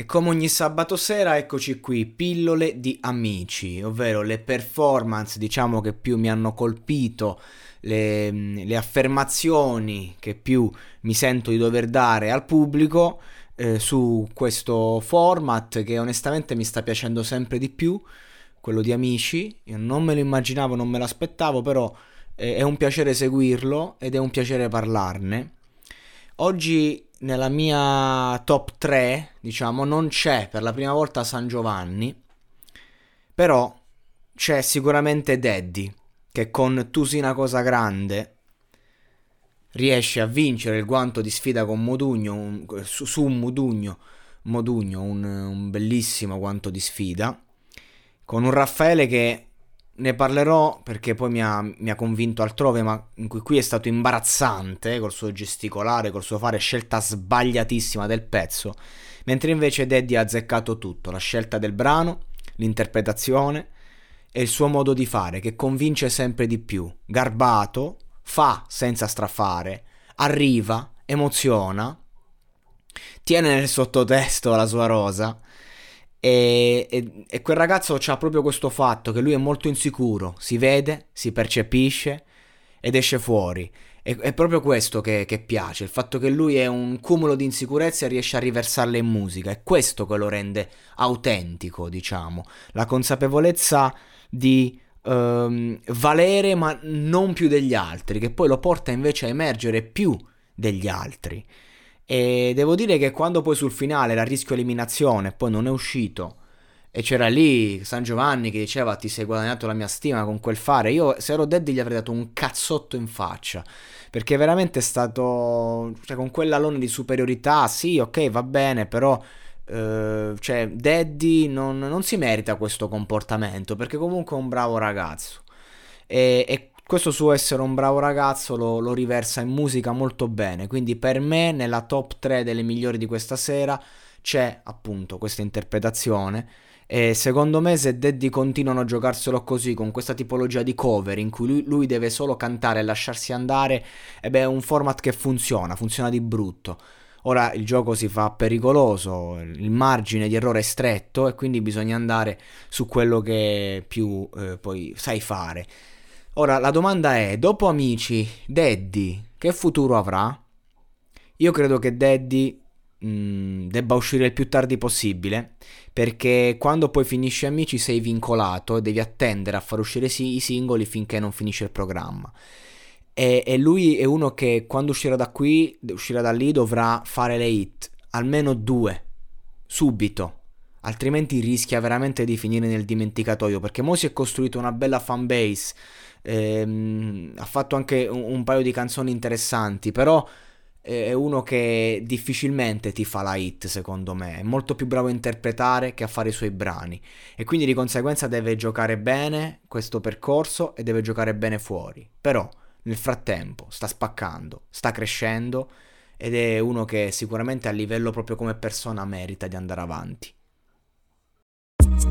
E come ogni sabato sera eccoci qui, pillole di amici, ovvero le performance diciamo che più mi hanno colpito, le affermazioni che più mi sento di dover dare al pubblico su questo format che onestamente mi sta piacendo sempre di più, quello di Amici. Io non me lo immaginavo, non me l'aspettavo, però è un piacere seguirlo ed è un piacere parlarne. Oggi nella mia top 3, diciamo, non c'è per la prima volta San Giovanni, però c'è sicuramente Deddy, che con Tusina Cosa Grande riesce a vincere il guanto di sfida con Modugno, un bellissimo guanto di sfida, con un Raffaele che ne parlerò perché poi mi ha convinto altrove, ma qui è stato imbarazzante col suo gesticolare, col suo fare, scelta sbagliatissima del pezzo, mentre invece Deddy ha azzeccato tutto, la scelta del brano, l'interpretazione e il suo modo di fare che convince sempre di più, garbato, fa senza strafare, arriva, emoziona, tiene nel sottotesto la sua rosa. E quel ragazzo c'ha proprio questo fatto che lui è molto insicuro, si vede, si percepisce ed esce fuori. È proprio questo che piace, il fatto che lui è un cumulo di insicurezze e riesce a riversarle in musica. È questo che lo rende autentico, diciamo, la consapevolezza di valere ma non più degli altri, che poi lo porta invece a emergere più degli altri. E devo dire che quando poi sul finale era rischio eliminazione, poi non è uscito e c'era lì San Giovanni che diceva ti sei guadagnato la mia stima con quel fare, io se ero Deddy gli avrei dato un cazzotto in faccia, perché veramente è stato, cioè, con quell'alone di superiorità, sì ok va bene, però cioè Deddy non si merita questo comportamento, perché comunque è un bravo ragazzo e questo suo essere un bravo ragazzo lo riversa in musica molto bene, quindi per me nella top 3 delle migliori di questa sera c'è appunto questa interpretazione e secondo me se Deddy continuano a giocarselo così, con questa tipologia di cover in cui lui deve solo cantare e lasciarsi andare, è un format che funziona di brutto. Ora il gioco si fa pericoloso, il margine di errore è stretto e quindi bisogna andare su quello che più poi sai fare. Ora la domanda è, dopo Amici, Deddy che futuro avrà? Io credo che Deddy debba uscire il più tardi possibile, perché quando poi finisce Amici sei vincolato e devi attendere a far uscire i singoli finché non finisce il programma. E lui è uno che quando uscirà da lì dovrà fare le hit, almeno 2, subito, altrimenti rischia veramente di finire nel dimenticatoio, perché mo si è costruito una bella fanbase, ha fatto anche un paio di canzoni interessanti, però è uno che difficilmente ti fa la hit, secondo me, è molto più bravo a interpretare che a fare i suoi brani e quindi di conseguenza deve giocare bene questo percorso e deve giocare bene fuori, però nel frattempo sta spaccando, sta crescendo ed è uno che sicuramente a livello proprio come persona merita di andare avanti.